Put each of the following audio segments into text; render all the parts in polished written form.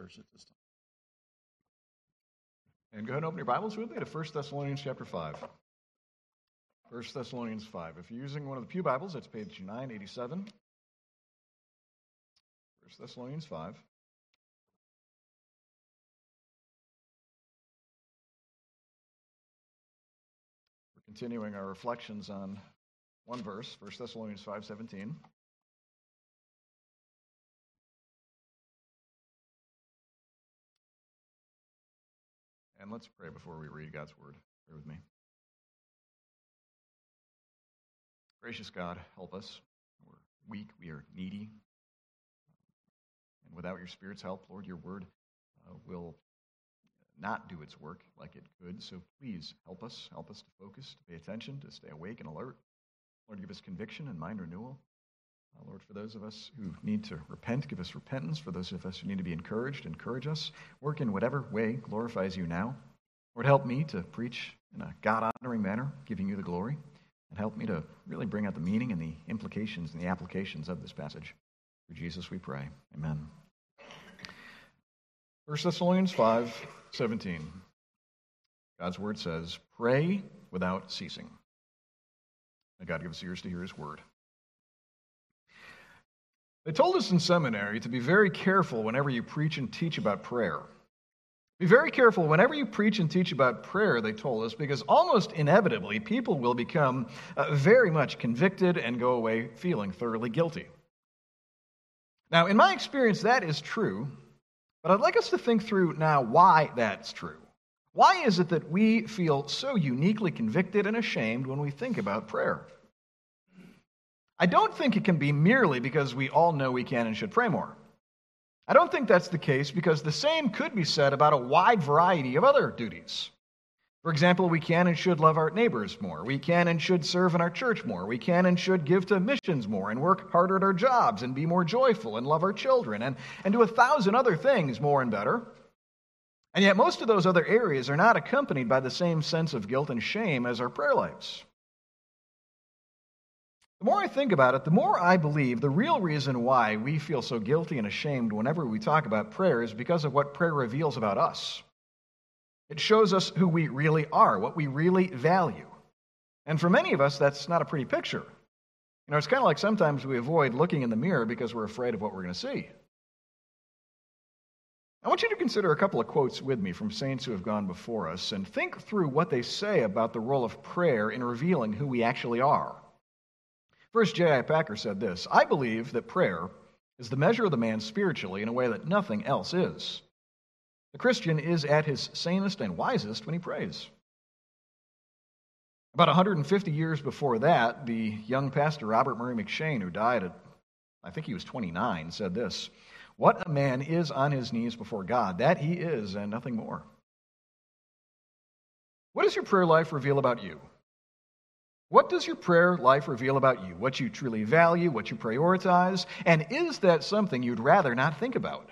church at this time. And go ahead and open your Bibles with me to 1 Thessalonians chapter 5. 1 Thessalonians 5. If you're using one of the pew Bibles, that's page 987. 1 Thessalonians 5. We're continuing our reflections on one verse, 1 Thessalonians 5:17. And let's pray before we read God's word. Pray with me. Gracious God, help us. We're weak, we are needy. And without your Spirit's help, Lord, your word will not do its work like it could. So please help us to focus, to pay attention, to stay awake and alert. Lord, give us conviction and mind renewal. Lord, for those of us who need to repent, give us repentance. For those of us who need to be encouraged, encourage us. Work in whatever way glorifies you now. Lord, help me to preach in a God-honoring manner, giving you the glory. And help me to really bring out the meaning and the implications and the applications of this passage. Through Jesus we pray. Amen. 1 Thessalonians 5:17. God's word says, "Pray without ceasing." May God give us ears to hear his word. They told us in seminary to be very careful whenever you preach and teach about prayer. Be very careful whenever you preach and teach about prayer, they told us, because almost inevitably people will become very much convicted and go away feeling thoroughly guilty. Now, in my experience, that is true, but I'd like us to think through now why that's true. Why is it that we feel so uniquely convicted and ashamed when we think about prayer? I don't think it can be merely because we all know we can and should pray more. I don't think that's the case because the same could be said about a wide variety of other duties. For example, we can and should love our neighbors more. We can and should serve in our church more. We can and should give to missions more and work harder at our jobs and be more joyful and love our children and do 1,000 other things more and better. And yet most of those other areas are not accompanied by the same sense of guilt and shame as our prayer lives. The more I think about it, the more I believe the real reason why we feel so guilty and ashamed whenever we talk about prayer is because of what prayer reveals about us. It shows us who we really are, what we really value. And for many of us, that's not a pretty picture. You know, it's kind of like sometimes we avoid looking in the mirror because we're afraid of what we're going to see. I want you to consider a couple of quotes with me from saints who have gone before us and think through what they say about the role of prayer in revealing who we actually are. First, J.I. Packer said this, "I believe that prayer is the measure of the man spiritually in a way that nothing else is. The Christian is at his sanest and wisest when he prays." About 150 years before that, the young pastor Robert Murray McShane, who died at, I think he was 29, said this, "What a man is on his knees before God, that he is and nothing more." What does your prayer life reveal about you? What does your prayer life reveal about you? What you truly value, what you prioritize, and is that something you'd rather not think about?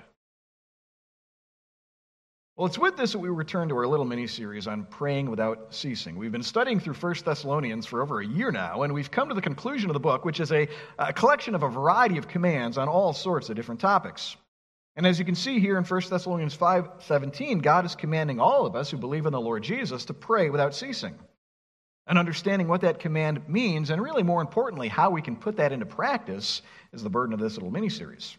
Well, it's with this that we return to our little mini-series on praying without ceasing. We've been studying through 1 Thessalonians for over a year now, and we've come to the conclusion of the book, which is a collection of a variety of commands on all sorts of different topics. And as you can see here in 1 Thessalonians 5:17, God is commanding all of us who believe in the Lord Jesus to pray without ceasing. And understanding what that command means, and really more importantly, how we can put that into practice, is the burden of this little mini-series.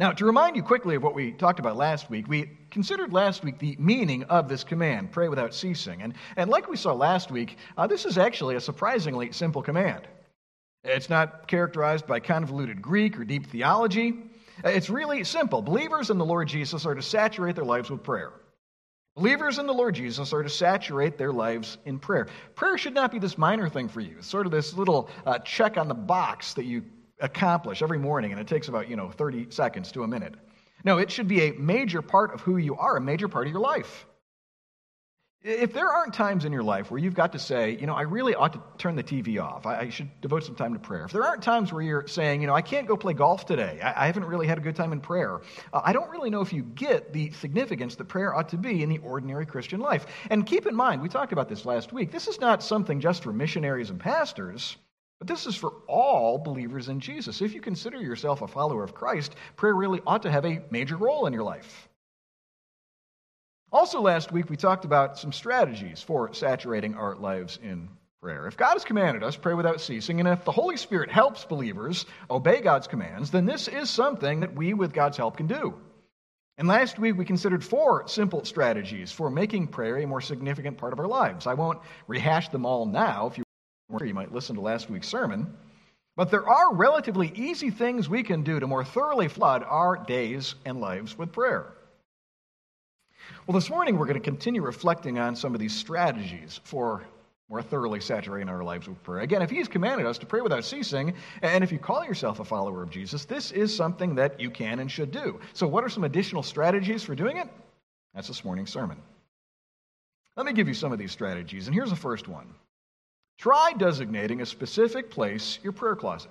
Now, to remind you quickly of what we talked about last week, we considered last week the meaning of this command, pray without ceasing. And like we saw last week, this is actually a surprisingly simple command. It's not characterized by convoluted Greek or deep theology. It's really simple. Believers in the Lord Jesus are to saturate their lives with prayer. Believers in the Lord Jesus are to saturate their lives in prayer. Prayer should not be this minor thing for you. It's sort of this little check on the box that you accomplish every morning, and it takes about, 30 seconds to a minute. No, it should be a major part of who you are, a major part of your life. If there aren't times in your life where you've got to say, I really ought to turn the TV off. I should devote some time to prayer. If there aren't times where you're saying, I can't go play golf today. I haven't really had a good time in prayer. I don't really know if you get the significance that prayer ought to be in the ordinary Christian life. And keep in mind, we talked about this last week, this is not something just for missionaries and pastors, But this is for all believers in Jesus. If you consider yourself a follower of Christ, prayer really ought to have a major role in your life. Also last week, we talked about some strategies for saturating our lives in prayer. If God has commanded us, pray without ceasing, and if the Holy Spirit helps believers obey God's commands, then this is something that we, with God's help, can do. And last week, we considered 4 simple strategies for making prayer a more significant part of our lives. I won't rehash them all now. If you want to, you might listen to last week's sermon. But there are relatively easy things we can do to more thoroughly flood our days and lives with prayer. Well, this morning, we're going to continue reflecting on some of these strategies for more thoroughly saturating our lives with prayer. Again, if He's commanded us to pray without ceasing, and if you call yourself a follower of Jesus, this is something that you can and should do. So what are some additional strategies for doing it? That's this morning's sermon. Let me give you some of these strategies, and here's the first one. Try designating a specific place, your prayer closet.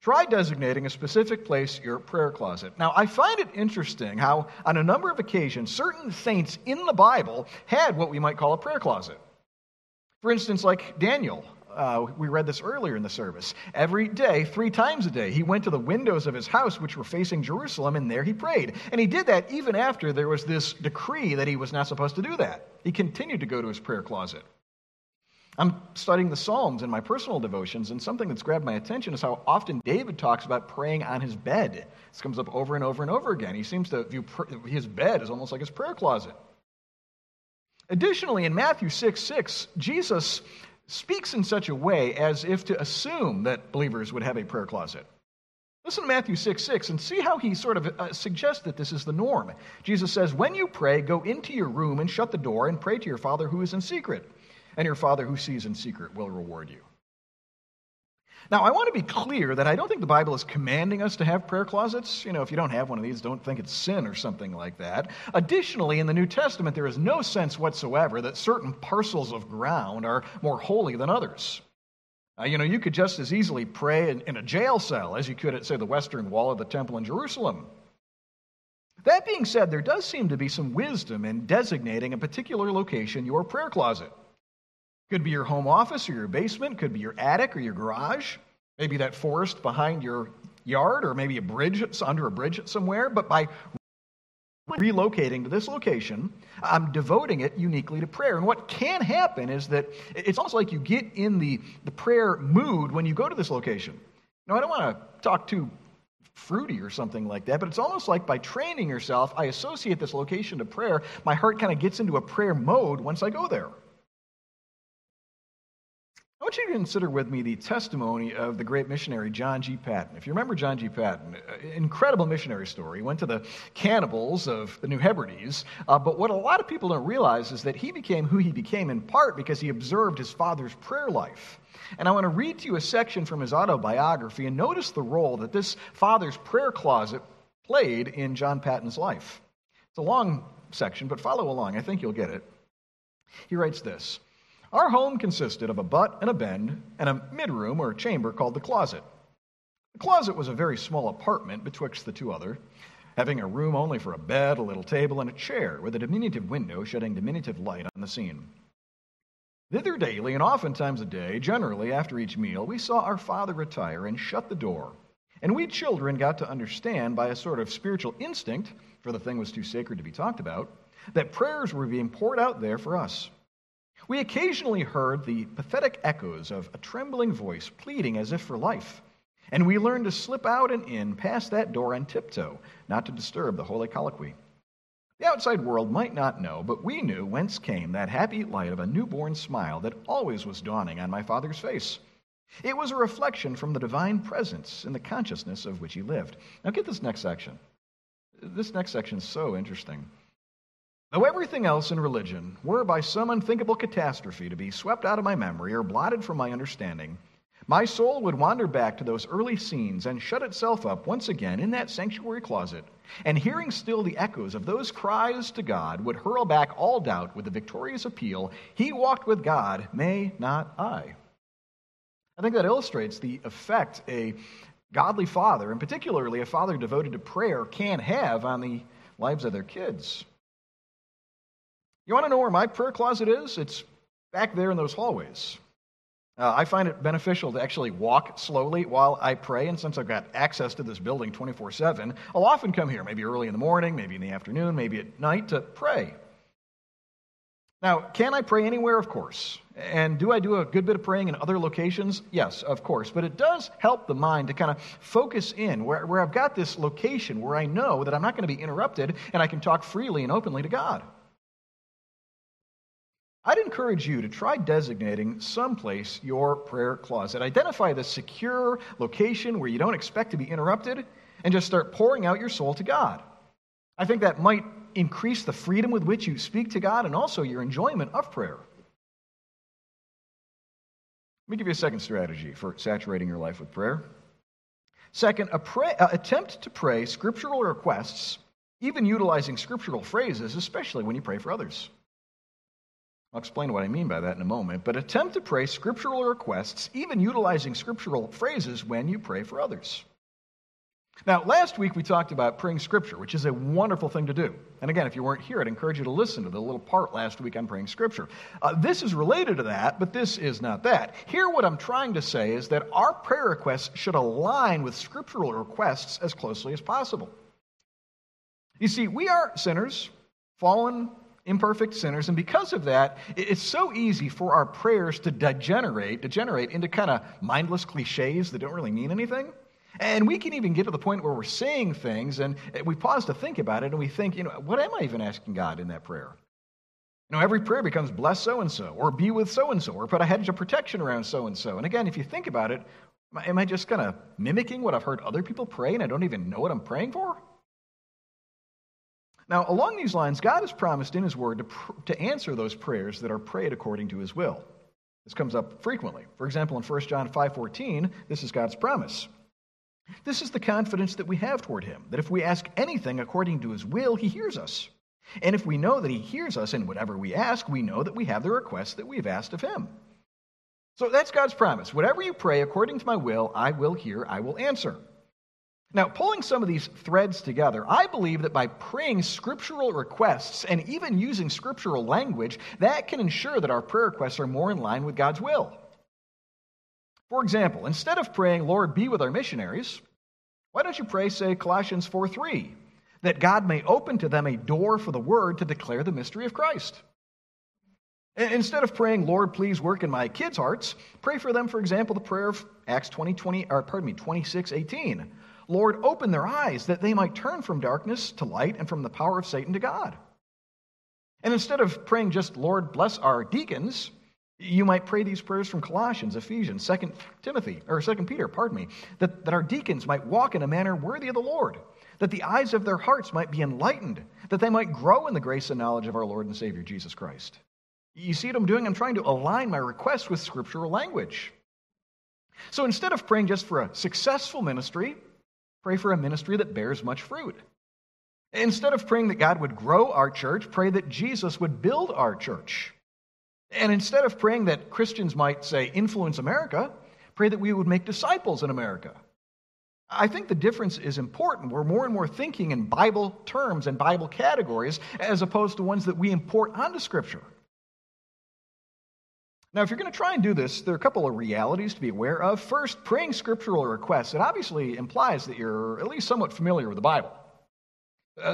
Try designating a specific place, your prayer closet. Now, I find it interesting how, on a number of occasions, certain saints in the Bible had what we might call a prayer closet. For instance, like Daniel, we read this earlier in the service. Every day, 3 times a day, he went to the windows of his house, which were facing Jerusalem, and there he prayed. And he did that even after there was this decree that he was not supposed to do that. He continued to go to his prayer closet. I'm studying the Psalms in my personal devotions, and something that's grabbed my attention is how often David talks about praying on his bed. This comes up over and over and over again. He seems to view his bed as almost like his prayer closet. Additionally, in Matthew 6:6, Jesus speaks in such a way as if to assume that believers would have a prayer closet. Listen to Matthew 6:6 and see how he sort of suggests that this is the norm. Jesus says, "When you pray, go into your room and shut the door and pray to your Father who is in secret. And your Father who sees in secret will reward you." Now, I want to be clear that I don't think the Bible is commanding us to have prayer closets. You know, if you don't have one of these, don't think it's sin or something like that. Additionally, in the New Testament, there is no sense whatsoever that certain parcels of ground are more holy than others. You could just as easily pray in a jail cell as you could at, say, the western wall of the temple in Jerusalem. That being said, there does seem to be some wisdom in designating a particular location your prayer closet. Could be your home office or your basement, could be your attic or your garage, maybe that forest behind your yard, or maybe a bridge under a bridge somewhere. But by relocating to this location, I'm devoting it uniquely to prayer. And what can happen is that it's almost like you get in the prayer mood when you go to this location. Now, I don't want to talk too fruity or something like that, but it's almost like by training yourself, I associate this location to prayer. My heart kind of gets into a prayer mode once I go there. I want you to consider with me the testimony of the great missionary John G. Patton. If you remember John G. Patton, incredible missionary story. He went to the cannibals of the New Hebrides, but what a lot of people don't realize is that he became who he became in part because he observed his father's prayer life. And I want to read to you a section from his autobiography, and notice the role that this father's prayer closet played in John Patton's life. It's a long section, but follow along. I think you'll get it. He writes this. "Our home consisted of a butt and a bend and a midroom or chamber called the closet. The closet was a very small apartment betwixt the two other, having a room only for a bed, a little table, and a chair, with a diminutive window shedding diminutive light on the scene. Thither daily, and oftentimes a day, generally after each meal, we saw our father retire and shut the door, and we children got to understand by a sort of spiritual instinct, for the thing was too sacred to be talked about, that prayers were being poured out there for us. We occasionally heard the pathetic echoes of a trembling voice pleading as if for life, and we learned to slip out and in past that door on tiptoe, not to disturb the holy colloquy. The outside world might not know, but we knew whence came that happy light of a newborn smile that always was dawning on my father's face. It was a reflection from the divine presence in the consciousness of which he lived." Now get this next section. This next section is so interesting. "Though everything else in religion were by some unthinkable catastrophe to be swept out of my memory or blotted from my understanding, my soul would wander back to those early scenes and shut itself up once again in that sanctuary closet, and hearing still the echoes of those cries to God would hurl back all doubt with the victorious appeal, 'He walked with God, may not I?'" I think that illustrates the effect a godly father, and particularly a father devoted to prayer, can have on the lives of their kids. You want to know where my prayer closet is? It's back there in those hallways. I find it beneficial to actually walk slowly while I pray, and since I've got access to this building 24/7, I'll often come here, maybe early in the morning, maybe in the afternoon, maybe at night, to pray. Now, can I pray anywhere? Of course. And do I do a good bit of praying in other locations? Yes, of course. But it does help the mind to kind of focus in where I've got this location where I know that I'm not going to be interrupted and I can talk freely and openly to God. I'd encourage you to try designating someplace your prayer closet. Identify the secure location where you don't expect to be interrupted and just start pouring out your soul to God. I think that might increase the freedom with which you speak to God and also your enjoyment of prayer. Let me give you a second strategy for saturating your life with prayer. Second, attempt to pray scriptural requests, even utilizing scriptural phrases, especially when you pray for others. I'll explain what I mean by that in a moment, but attempt to pray scriptural requests, even utilizing scriptural phrases when you pray for others. Now, last week we talked about praying Scripture, which is a wonderful thing to do. And again, if you weren't here, I'd encourage you to listen to the little part last week on praying Scripture. This is related to that, but this is not that. Here what I'm trying to say is that our prayer requests should align with scriptural requests as closely as possible. You see, we are sinners, fallen, imperfect sinners, and because of that, it's so easy for our prayers to degenerate into kind of mindless cliches that don't really mean anything. And we can even get to the point where we're saying things and we pause to think about it and we think, what am I even asking God in that prayer? Every prayer becomes bless so-and-so, or be with so-and-so, or put a hedge of protection around so-and-so. And again, if you think about it, am I just kind of mimicking what I've heard other people pray and I don't even know what I'm praying for? Now, along these lines, God has promised in His Word to answer those prayers that are prayed according to His will. This comes up frequently. For example, in 1 John 5:14, this is God's promise. This is the confidence that we have toward Him, that if we ask anything according to His will, He hears us. And if we know that He hears us in whatever we ask, we know that we have the request that we've asked of Him. So that's God's promise. Whatever you pray according to my will, I will hear, I will answer. Now, pulling some of these threads together, I believe that by praying scriptural requests and even using scriptural language, that can ensure that our prayer requests are more in line with God's will. For example, instead of praying, Lord, be with our missionaries, why don't you pray, say, Colossians 4:3, that God may open to them a door for the word to declare the mystery of Christ? Instead of praying, Lord, please work in my kids' hearts, pray for them, for example, the prayer of Acts 26:18. Lord, open their eyes that they might turn from darkness to light and from the power of Satan to God. And instead of praying just, Lord, bless our deacons, you might pray these prayers from Colossians, Ephesians, 2 Peter, that our deacons might walk in a manner worthy of the Lord, that the eyes of their hearts might be enlightened, that they might grow in the grace and knowledge of our Lord and Savior, Jesus Christ. You see what I'm doing? I'm trying to align my requests with scriptural language. So instead of praying just for a successful ministry, pray for a ministry that bears much fruit. Instead of praying that God would grow our church, pray that Jesus would build our church. And instead of praying that Christians might, say, influence America, pray that we would make disciples in America. I think the difference is important. We're more and more thinking in Bible terms and Bible categories as opposed to ones that we import onto Scripture. Now, if you're going to try and do this, there are a couple of realities to be aware of. First, praying scriptural requests, it obviously implies that you're at least somewhat familiar with the Bible.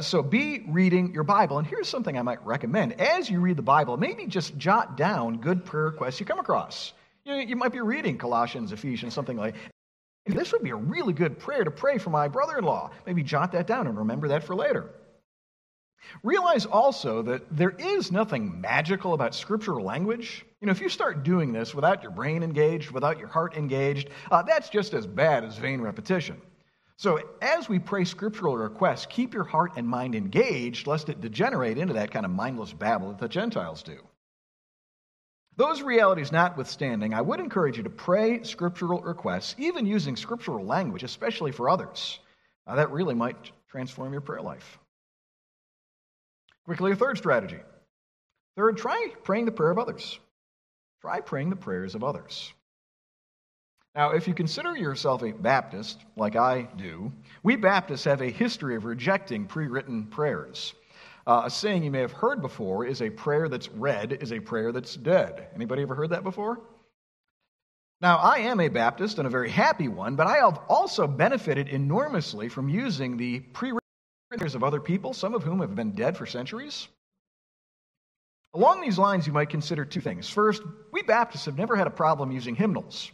So be reading your Bible. And here's something I might recommend. As you read the Bible, maybe just jot down good prayer requests you come across. You might be reading Colossians, Ephesians, something like that. This would be a really good prayer to pray for my brother-in-law. Maybe jot that down and remember that for later. Realize also that there is nothing magical about scriptural language. If you start doing this without your brain engaged, without your heart engaged, that's just as bad as vain repetition. So as we pray scriptural requests, keep your heart and mind engaged, lest it degenerate into that kind of mindless babble that the Gentiles do. Those realities notwithstanding, I would encourage you to pray scriptural requests, even using scriptural language, especially for others. That really might transform your prayer life. Quickly, a third strategy. Third, try praying the prayer of others. Try praying the prayers of others. Now, if you consider yourself a Baptist, like I do, we Baptists have a history of rejecting pre-written prayers. A saying you may have heard before is a prayer that's read is a prayer that's dead. Anybody ever heard that before? Now, I am a Baptist and a very happy one, but I have also benefited enormously from using the prerequisites of other people, some of whom have been dead for centuries. Along these lines, you might consider two things. First, we Baptists have never had a problem using hymnals.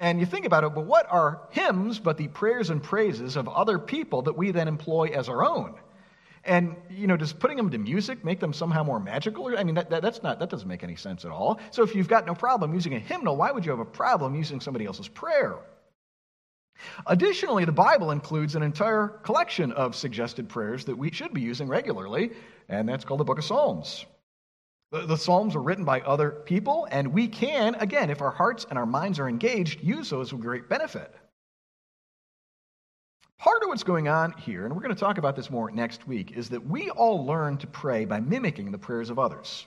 And you think about it, but what are hymns but the prayers and praises of other people that we then employ as our own? And, you know, does putting them to music make them somehow more magical? I mean, that doesn't make any sense at all. So if you've got no problem using a hymnal, why would you have a problem using somebody else's prayer? Additionally, the Bible includes an entire collection of suggested prayers that we should be using regularly, and that's called the Book of Psalms. The Psalms are written by other people, and we can, again, if our hearts and our minds are engaged, use those with great benefit. Part of what's going on here, and we're going to talk about this more next week, is that we all learn to pray by mimicking the prayers of others.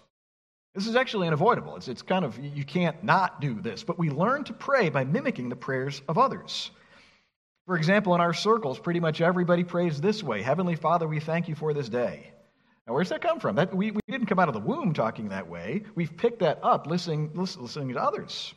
This is actually unavoidable. It's kind of, you can't not do this, but we learn to pray by mimicking the prayers of others. For example, in our circles, pretty much everybody prays this way: Heavenly Father, we thank you for this day. Now, where's that come from? We didn't come out of the womb talking that way. We've picked that up listening to others.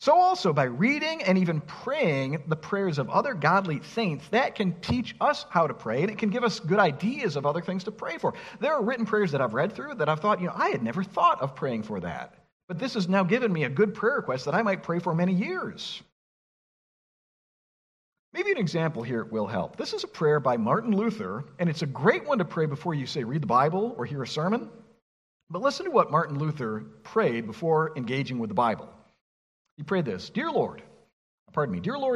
So also, by reading and even praying the prayers of other godly saints, that can teach us how to pray, and it can give us good ideas of other things to pray for. There are written prayers that I've read through that I've thought, I had never thought of praying for that. But this has now given me a good prayer request that I might pray for many years. Maybe an example here will help. This is a prayer by Martin Luther, and it's a great one to pray before you, say, read the Bible or hear a sermon. But listen to what Martin Luther prayed before engaging with the Bible. He prayed this: Dear Lord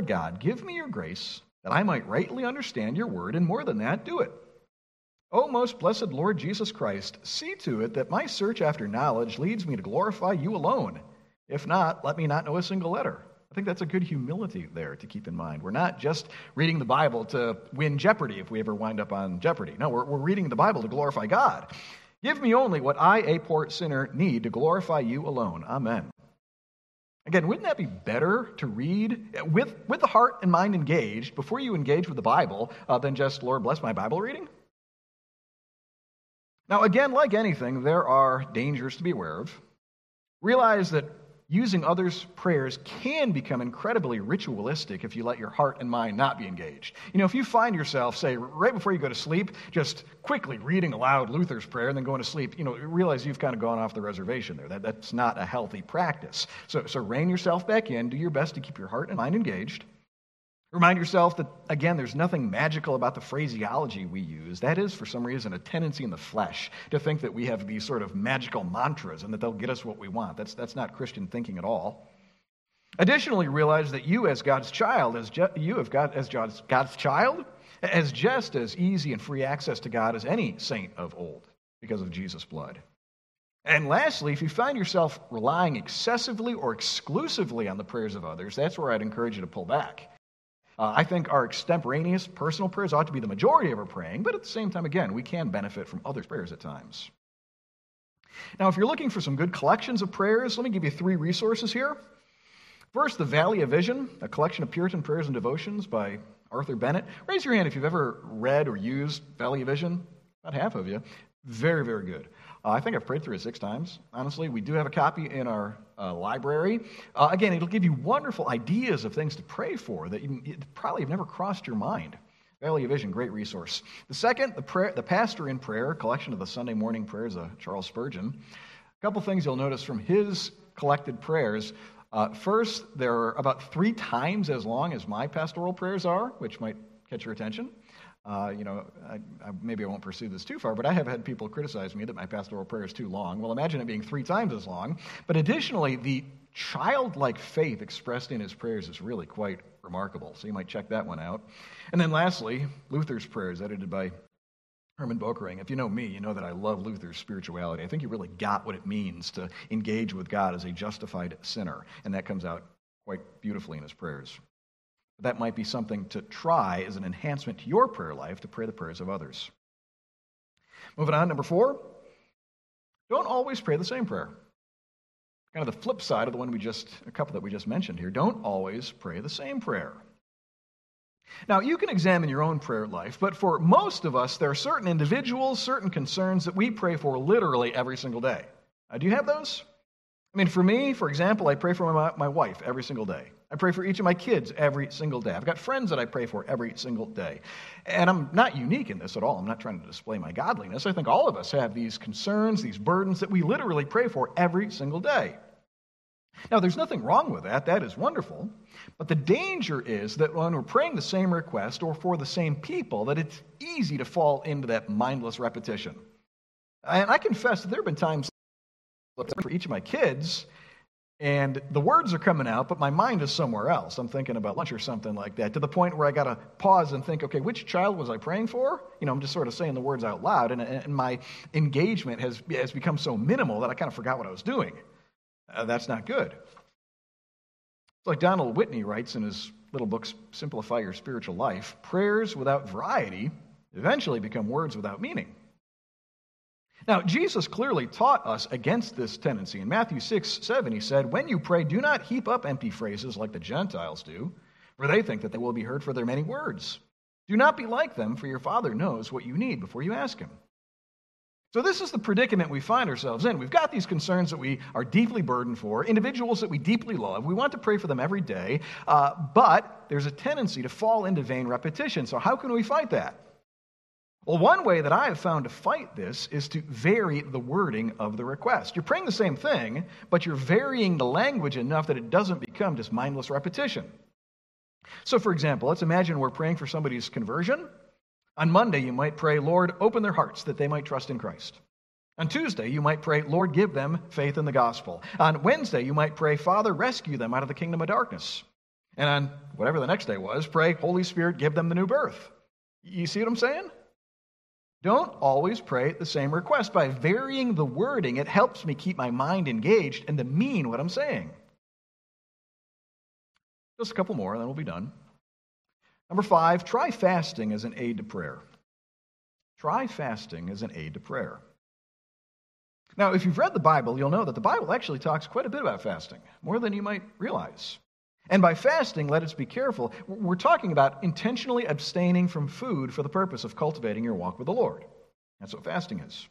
God, give me your grace that I might rightly understand your word, and more than that, do it. O most blessed Lord Jesus Christ, see to it that my search after knowledge leads me to glorify you alone. If not, let me not know a single letter. I think that's a good humility there to keep in mind. We're not just reading the Bible to win Jeopardy if we ever wind up on Jeopardy. No, we're reading the Bible to glorify God. Give me only what I, a poor sinner, need to glorify you alone. Amen. Again, wouldn't that be better to read with the heart and mind engaged before you engage with the Bible than just, Lord, bless my Bible reading? Now, again, like anything, there are dangers to be aware of. Realize that using others' prayers can become incredibly ritualistic if you let your heart and mind not be engaged. If you find yourself, say, right before you go to sleep, just quickly reading aloud Luther's prayer and then going to sleep, realize you've kind of gone off the reservation there. That's not a healthy practice. So rein yourself back in. Do your best to keep your heart and mind engaged. Remind yourself that, again, there's nothing magical about the phraseology we use. That is, for some reason, a tendency in the flesh to think that we have these sort of magical mantras and that they'll get us what we want. That's not Christian thinking at all. Additionally, realize that you, as God's child, has just as easy and free access to God as any saint of old because of Jesus' blood. And lastly, if you find yourself relying excessively or exclusively on the prayers of others, that's where I'd encourage you to pull back. I think our extemporaneous personal prayers ought to be the majority of our praying, but at the same time, again, we can benefit from others' prayers at times. Now, if you're looking for some good collections of prayers, let me give you three resources here. First, the Valley of Vision, a collection of Puritan prayers and devotions by Arthur Bennett. Raise your hand if you've ever read or used Valley of Vision. About half of you. Very, very good. I think I've prayed through it 6 times. Honestly, we do have a copy in our library. Again, it'll give you wonderful ideas of things to pray for that you probably have never crossed your mind. Valley of Vision, great resource. The second, the Pastor in Prayer, collection of the Sunday morning prayers of Charles Spurgeon. A couple things you'll notice from his collected prayers. First, they're about 3 times as long as my pastoral prayers are, which might catch your attention. Maybe I won't pursue this too far, but I have had people criticize me that my pastoral prayer is too long. Well, imagine it being 3 times as long. But additionally, the childlike faith expressed in his prayers is really quite remarkable. So you might check that one out. And then lastly, Luther's prayers, edited by Herman Bokering. If you know me, you know that I love Luther's spirituality. I think he really got what it means to engage with God as a justified sinner. And that comes out quite beautifully in his prayers. That might be something to try as an enhancement to your prayer life, to pray the prayers of others. Moving on, number 4, don't always pray the same prayer. Kind of the flip side of a couple that we just mentioned here. Don't always pray the same prayer. Now, you can examine your own prayer life, but for most of us, there are certain individuals, certain concerns that we pray for literally every single day. Do you have those? I mean, for me, for example, I pray for my wife every single day. I pray for each of my kids every single day. I've got friends that I pray for every single day. And I'm not unique in this at all. I'm not trying to display my godliness. I think all of us have these concerns, these burdens that we literally pray for every single day. Now, there's nothing wrong with that. That is wonderful. But the danger is that when we're praying the same request or for the same people, that it's easy to fall into that mindless repetition. And I confess that there have been times for each of my kids, and the words are coming out, but my mind is somewhere else. I'm thinking about lunch or something like that, to the point where I got to pause and think, okay, which child was I praying for? You know, I'm just sort of saying the words out loud, and my engagement has become so minimal that I kind of forgot what I was doing. That's not good. It's like Donald Whitney writes in his little book, Simplify Your Spiritual Life, prayers without variety eventually become words without meaning. Now, Jesus clearly taught us against this tendency. In Matthew 6:7, he said, "When you pray, do not heap up empty phrases like the Gentiles do, for they think that they will be heard for their many words. Do not be like them, for your Father knows what you need before you ask him." So this is the predicament we find ourselves in. We've got these concerns that we are deeply burdened for, individuals that we deeply love. We want to pray for them every day, but there's a tendency to fall into vain repetition. So how can we fight that? Well, one way that I have found to fight this is to vary the wording of the request. You're praying the same thing, but you're varying the language enough that it doesn't become just mindless repetition. So, for example, let's imagine we're praying for somebody's conversion. On Monday, you might pray, "Lord, open their hearts that they might trust in Christ." On Tuesday, you might pray, "Lord, give them faith in the gospel." On Wednesday, you might pray, "Father, rescue them out of the kingdom of darkness." And on whatever the next day was, pray, "Holy Spirit, give them the new birth." You see what I'm saying? Don't always pray the same request. By varying the wording, it helps me keep my mind engaged and to mean what I'm saying. Just a couple more, and then we'll be done. Number 5, try fasting as an aid to prayer. Try fasting as an aid to prayer. Now, if you've read the Bible, you'll know that the Bible actually talks quite a bit about fasting, more than you might realize. And by fasting, let us be careful. We're talking about intentionally abstaining from food for the purpose of cultivating your walk with the Lord. That's what fasting is.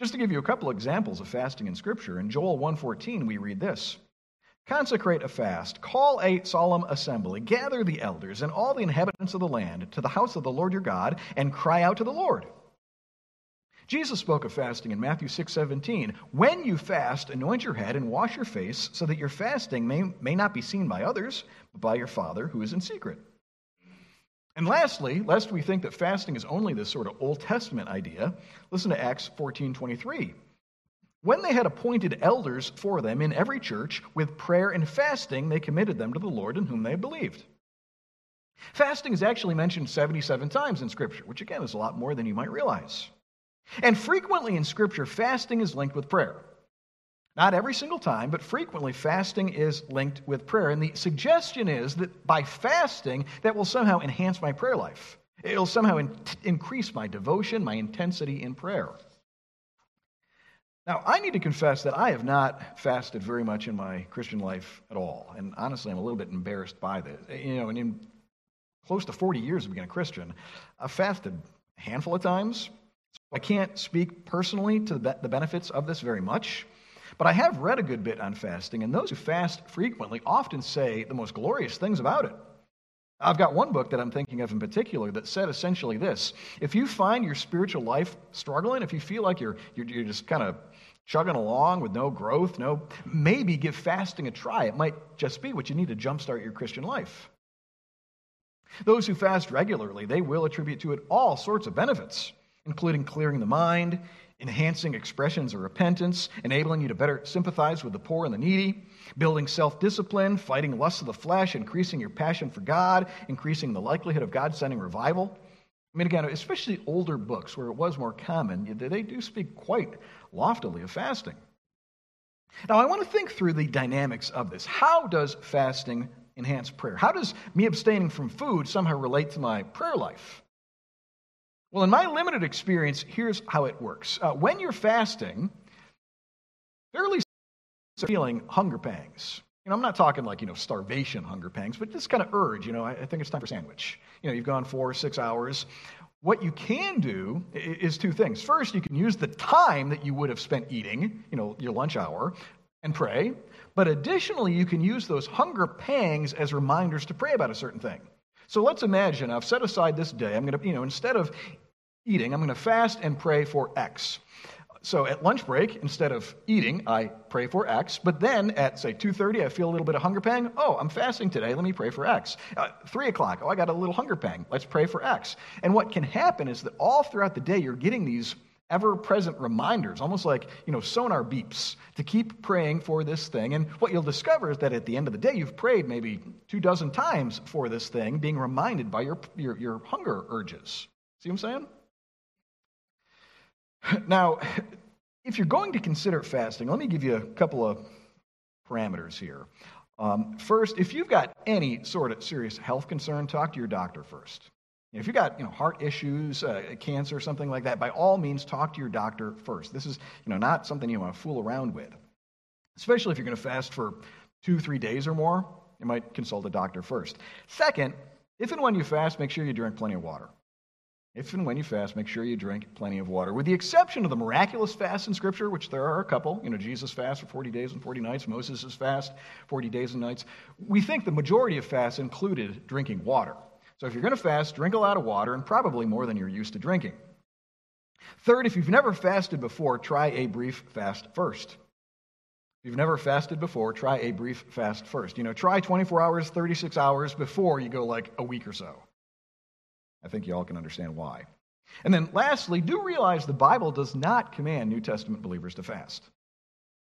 Just to give you a couple examples of fasting in Scripture, in Joel 1:14 we read this: "Consecrate a fast, call a solemn assembly, gather the elders and all the inhabitants of the land to the house of the Lord your God, and cry out to the Lord." Jesus spoke of fasting in Matthew 6:17. "When you fast, anoint your head and wash your face, so that your fasting may not be seen by others, but by your Father who is in secret." And lastly, lest we think that fasting is only this sort of Old Testament idea, listen to Acts 14:23. "When they had appointed elders for them in every church, with prayer and fasting, they committed them to the Lord in whom they believed." Fasting is actually mentioned 77 times in Scripture, which again is a lot more than you might realize. And frequently in Scripture, fasting is linked with prayer. Not every single time, but frequently fasting is linked with prayer. And the suggestion is that by fasting, that will somehow enhance my prayer life. It'll somehow increase my devotion, my intensity in prayer. Now, I need to confess that I have not fasted very much in my Christian life at all. And honestly, I'm a little bit embarrassed by this. You know, and in close to 40 years of being a Christian, I've fasted a handful of times. I can't speak personally to the benefits of this very much, but I have read a good bit on fasting, and those who fast frequently often say the most glorious things about it. I've got one book that I'm thinking of in particular that said essentially this: if you find your spiritual life struggling, if you feel like you're just kind of chugging along with no growth, maybe give fasting a try. It might just be what you need to jumpstart your Christian life. Those who fast regularly, they will attribute to it all sorts of benefits, including clearing the mind, enhancing expressions of repentance, enabling you to better sympathize with the poor and the needy, building self-discipline, fighting lusts of the flesh, increasing your passion for God, increasing the likelihood of God sending revival. I mean, again, especially older books where it was more common, they do speak quite loftily of fasting. Now, I want to think through the dynamics of this. How does fasting enhance prayer? How does me abstaining from food somehow relate to my prayer life? Well, in my limited experience, here's how it works. When you're fasting, fairly feeling hunger pangs. You know, I'm not talking like, starvation hunger pangs, but this kind of urge, I think it's time for a sandwich. You've gone 4 or 6 hours. What you can do is two things. First, you can use the time that you would have spent eating, your lunch hour, and pray. But additionally, you can use those hunger pangs as reminders to pray about a certain thing. So let's imagine I've set aside this day. I'm going to, instead of eating, I'm going to fast and pray for X. So at lunch break, instead of eating, I pray for X. But then at, say, 2:30, I feel a little bit of hunger pang. Oh, I'm fasting today. Let me pray for X. 3 o'clock, oh, I got a little hunger pang. Let's pray for X. And what can happen is that all throughout the day, you're getting these ever-present reminders, almost like, sonar beeps, to keep praying for this thing. And what you'll discover is that at the end of the day, you've prayed maybe 24 times for this thing, being reminded by your hunger urges. See what I'm saying? Now, if you're going to consider fasting, let me give you a couple of parameters here. First, if you've got any sort of serious health concern, talk to your doctor first. If you've got heart issues, cancer, something like that, by all means, talk to your doctor first. This is not something you want to fool around with, especially if you're going to fast for 2-3 days or more. You might consult a doctor first. Second, if and when you fast, make sure you drink plenty of water. If and when you fast, make sure you drink plenty of water. With the exception of the miraculous fasts in Scripture, which there are a couple, Jesus fast for 40 days and 40 nights, Moses' fast, 40 days and nights, we think the majority of fasts included drinking water. So if you're going to fast, drink a lot of water, and probably more than you're used to drinking. Third, if you've never fasted before, try a brief fast first. If you've never fasted before, try a brief fast first. Try 24 hours, 36 hours before you go like a week or so. I think you all can understand why. And then lastly, do realize the Bible does not command New Testament believers to fast.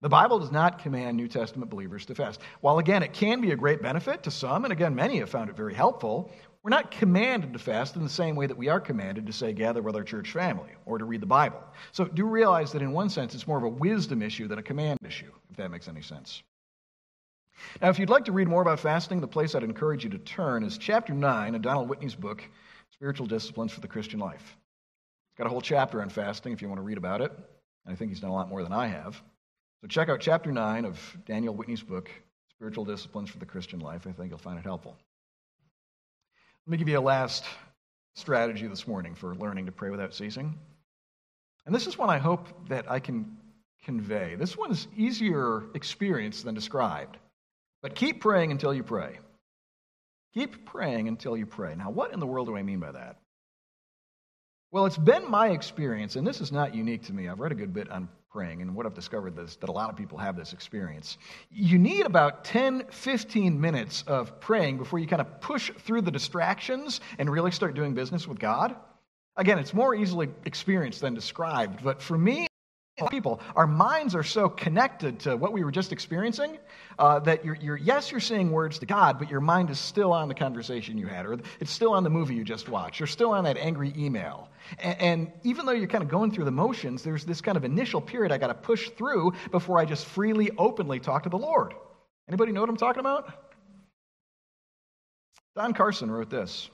The Bible does not command New Testament believers to fast. While again, it can be a great benefit to some, and again, many have found it very helpful, we're not commanded to fast in the same way that we are commanded to, say, gather with our church family or to read the Bible. So do realize that in one sense, it's more of a wisdom issue than a command issue, if that makes any sense. Now, if you'd like to read more about fasting, the place I'd encourage you to turn is chapter 9 of Donald Whitney's book, Spiritual Disciplines for the Christian Life. It's got a whole chapter on fasting if you want to read about it, and I think he's done a lot more than I have. So check out chapter 9 of Daniel Whitney's book, Spiritual Disciplines for the Christian Life. I think you'll find it helpful. Let me give you a last strategy this morning for learning to pray without ceasing. And this is one I hope that I can convey. This one's easier experienced than described. But keep praying until you pray. Keep praying until you pray. Now, what in the world do I mean by that? Well, it's been my experience, and this is not unique to me. I've read a good bit on praying, and what I've discovered is that a lot of people have this experience. You need about 10-15 minutes of praying before you kind of push through the distractions and really start doing business with God. Again, it's more easily experienced than described, but for me, people, our minds are so connected to what we were just experiencing that you're saying words to God, but your mind is still on the conversation you had, or it's still on the movie you just watched, or still on that angry email. And even though you're kind of going through the motions, there's this kind of initial period I got to push through before I just freely, openly talk to the Lord. Anybody know what I'm talking about? Don Carson wrote this: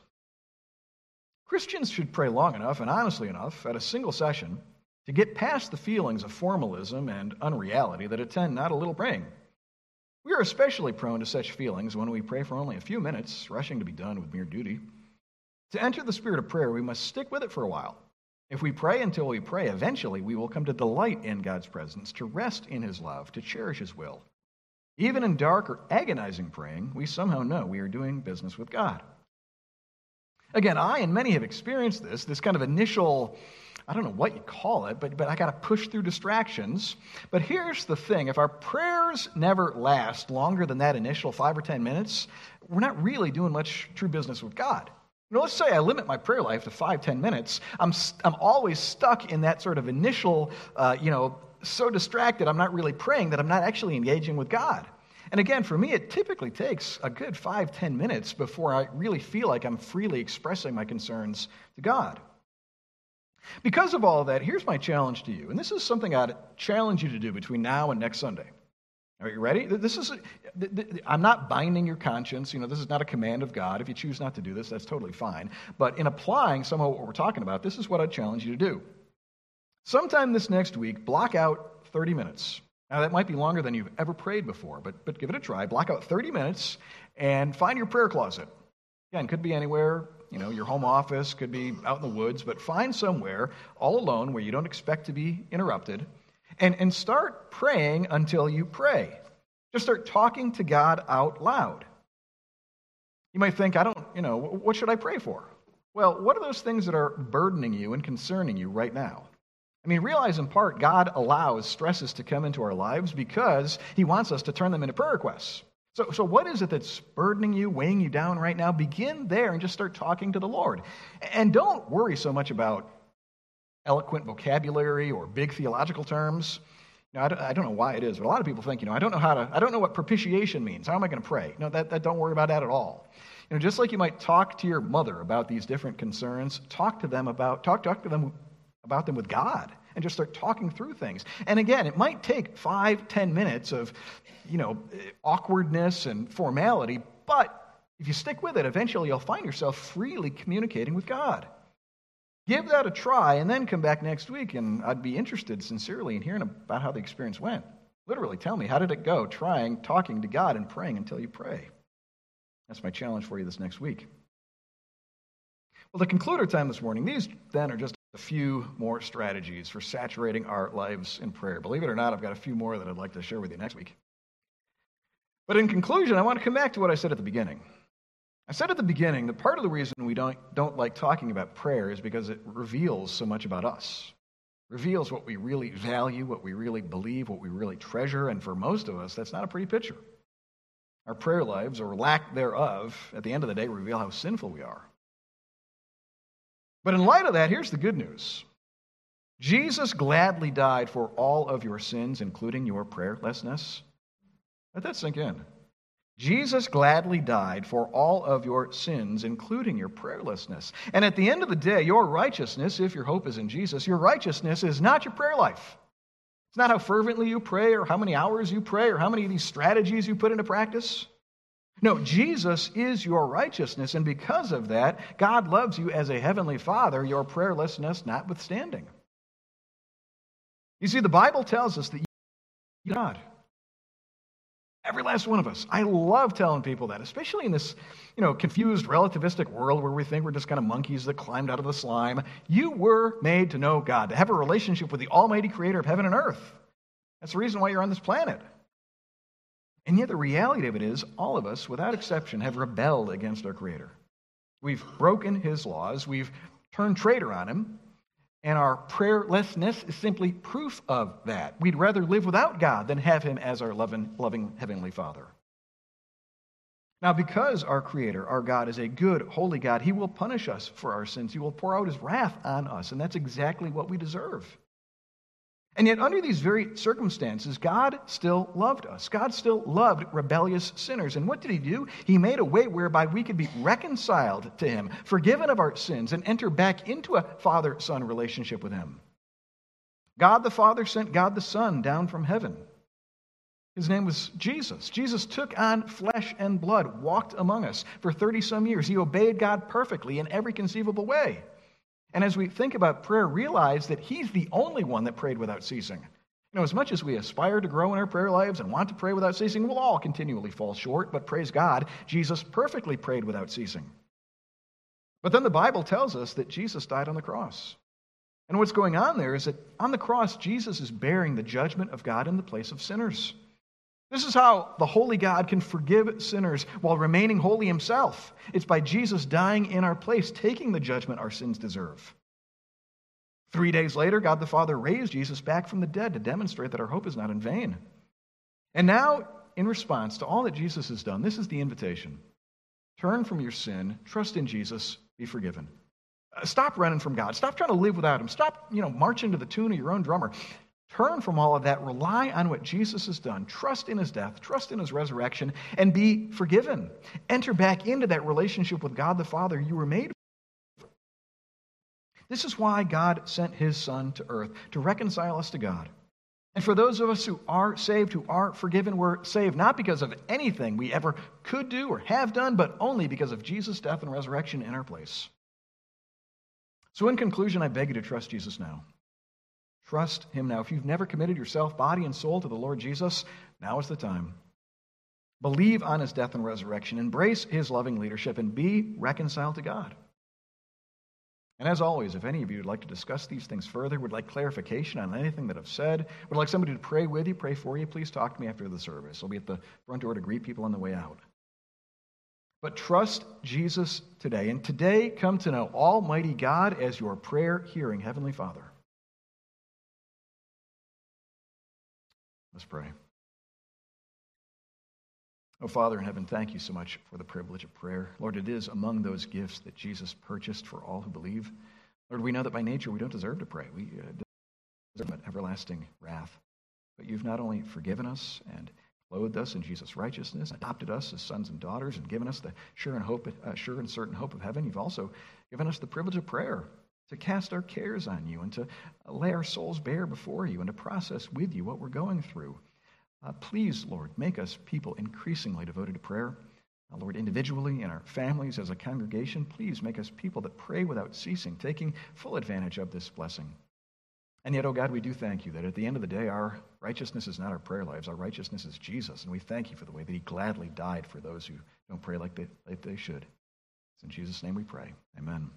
Christians should pray long enough and honestly enough at a single session to get past the feelings of formalism and unreality that attend not a little praying. We are especially prone to such feelings when we pray for only a few minutes, rushing to be done with mere duty. To enter the spirit of prayer, we must stick with it for a while. If we pray until we pray, eventually we will come to delight in God's presence, to rest in His love, to cherish His will. Even in dark or agonizing praying, we somehow know we are doing business with God. Again, I and many have experienced this kind of initial, I don't know what you call it, but I got to push through distractions. But here's the thing. If our prayers never last longer than that initial 5 or 10 minutes, we're not really doing much true business with God. Let's say I limit my prayer life to 5-10 minutes. I'm always stuck in that sort of initial, so distracted I'm not really praying that I'm not actually engaging with God. And again, for me, it typically takes a good 5-10 minutes before I really feel like I'm freely expressing my concerns to God. Because of all of that, here's my challenge to you. And this is something I'd challenge you to do between now and next Sunday. Are you ready? I'm not binding your conscience. This is not a command of God. If you choose not to do this, that's totally fine. But in applying some of what we're talking about, this is what I'd challenge you to do. Sometime this next week, block out 30 minutes. Now, that might be longer than you've ever prayed before, but give it a try. Block out 30 minutes and find your prayer closet. Again, could be anywhere. Your home office, could be out in the woods, but find somewhere all alone where you don't expect to be interrupted And start praying until you pray. Just start talking to God out loud. You might think, what should I pray for? Well, what are those things that are burdening you and concerning you right now? I mean, realize in part, God allows stresses to come into our lives because he wants us to turn them into prayer requests. So what is it that's burdening you, weighing you down right now? Begin there and just start talking to the Lord. And don't worry so much about eloquent vocabulary or big theological terms. I don't know why it is, but a lot of people think, I don't know what propitiation means. How am I going to pray? No, that don't worry about that at all. Just like you might talk to your mother about these different concerns, talk to them about them with God and just start talking through things. And again, it might take 5-10 minutes of, awkwardness and formality, but if you stick with it, eventually you'll find yourself freely communicating with God. Give that a try and then come back next week, and I'd be interested sincerely in hearing about how the experience went. Literally, tell me, how did it go trying, talking to God and praying until you pray? That's my challenge for you this next week. Well, the concluder time this morning, these then are just a few more strategies for saturating our lives in prayer. Believe it or not, I've got a few more that I'd like to share with you next week. But in conclusion, I want to come back to what I said at the beginning. I said at the beginning that part of the reason we don't like talking about prayer is because it reveals so much about us. It reveals what we really value, what we really believe, what we really treasure, and for most of us, that's not a pretty picture. Our prayer lives, or lack thereof, at the end of the day, reveal how sinful we are. But in light of that, here's the good news. Jesus gladly died for all of your sins, including your prayerlessness. Let that sink in. Jesus gladly died for all of your sins, including your prayerlessness. And at the end of the day, your righteousness, if your hope is in Jesus, your righteousness is not your prayer life. It's not how fervently you pray or how many hours you pray or how many of these strategies you put into practice. No, Jesus is your righteousness, and because of that, God loves you as a heavenly Father, your prayerlessness notwithstanding. You see, the Bible tells us that you are God. Every last one of us. I love telling people that, especially in this, confused relativistic world where we think we're just kind of monkeys that climbed out of the slime. You were made to know God, to have a relationship with the almighty creator of heaven and earth. That's the reason why you're on this planet. And yet the reality of it is all of us, without exception, have rebelled against our creator. We've broken his laws. We've turned traitor on him. And our prayerlessness is simply proof of that. We'd rather live without God than have him as our loving heavenly Father. Now, because our Creator, our God, is a good, holy God, he will punish us for our sins. He will pour out his wrath on us, and that's exactly what we deserve. And yet, under these very circumstances, God still loved us. God still loved rebellious sinners. And what did he do? He made a way whereby we could be reconciled to him, forgiven of our sins, and enter back into a father-son relationship with him. God the Father sent God the Son down from heaven. His name was Jesus. Jesus took on flesh and blood, walked among us for 30-some years. He obeyed God perfectly in every conceivable way. And as we think about prayer, realize that he's the only one that prayed without ceasing. As much as we aspire to grow in our prayer lives and want to pray without ceasing, we'll all continually fall short, but praise God, Jesus perfectly prayed without ceasing. But then the Bible tells us that Jesus died on the cross. And what's going on there is that on the cross, Jesus is bearing the judgment of God in the place of sinners. This is how the holy God can forgive sinners while remaining holy himself. It's by Jesus dying in our place, taking the judgment our sins deserve. 3 days later, God the Father raised Jesus back from the dead to demonstrate that our hope is not in vain. And now, in response to all that Jesus has done, this is the invitation. Turn from your sin, trust in Jesus, be forgiven. Stop running from God. Stop trying to live without him. Stop, marching to the tune of your own drummer. Turn from all of that, rely on what Jesus has done, trust in his death, trust in his resurrection, and be forgiven. Enter back into that relationship with God the Father you were made for. This is why God sent his Son to earth, to reconcile us to God. And for those of us who are saved, who are forgiven, we're saved not because of anything we ever could do or have done, but only because of Jesus' death and resurrection in our place. So in conclusion, I beg you to trust Jesus now. Trust him now. If you've never committed yourself, body and soul, to the Lord Jesus, now is the time. Believe on his death and resurrection. Embrace his loving leadership and be reconciled to God. And as always, if any of you would like to discuss these things further, would like clarification on anything that I've said, would like somebody to pray with you, pray for you, please talk to me after the service. I'll be at the front door to greet people on the way out. But trust Jesus today, and today come to know Almighty God as your prayer-hearing Heavenly Father. Let's pray. Oh, Father in heaven, thank you so much for the privilege of prayer. Lord, it is among those gifts that Jesus purchased for all who believe. Lord, we know that by nature we don't deserve to pray. We deserve everlasting wrath. But you've not only forgiven us and clothed us in Jesus' righteousness, adopted us as sons and daughters, and given us the sure and certain hope of heaven, you've also given us the privilege of prayer, to cast our cares on you and to lay our souls bare before you and to process with you what we're going through. Please, Lord, make us people increasingly devoted to prayer. Lord, individually, in our families, as a congregation, please make us people that pray without ceasing, taking full advantage of this blessing. And yet, oh God, we do thank you that at the end of the day, our righteousness is not our prayer lives. Our righteousness is Jesus, and we thank you for the way that he gladly died for those who don't pray like they should. It's in Jesus' name we pray. Amen.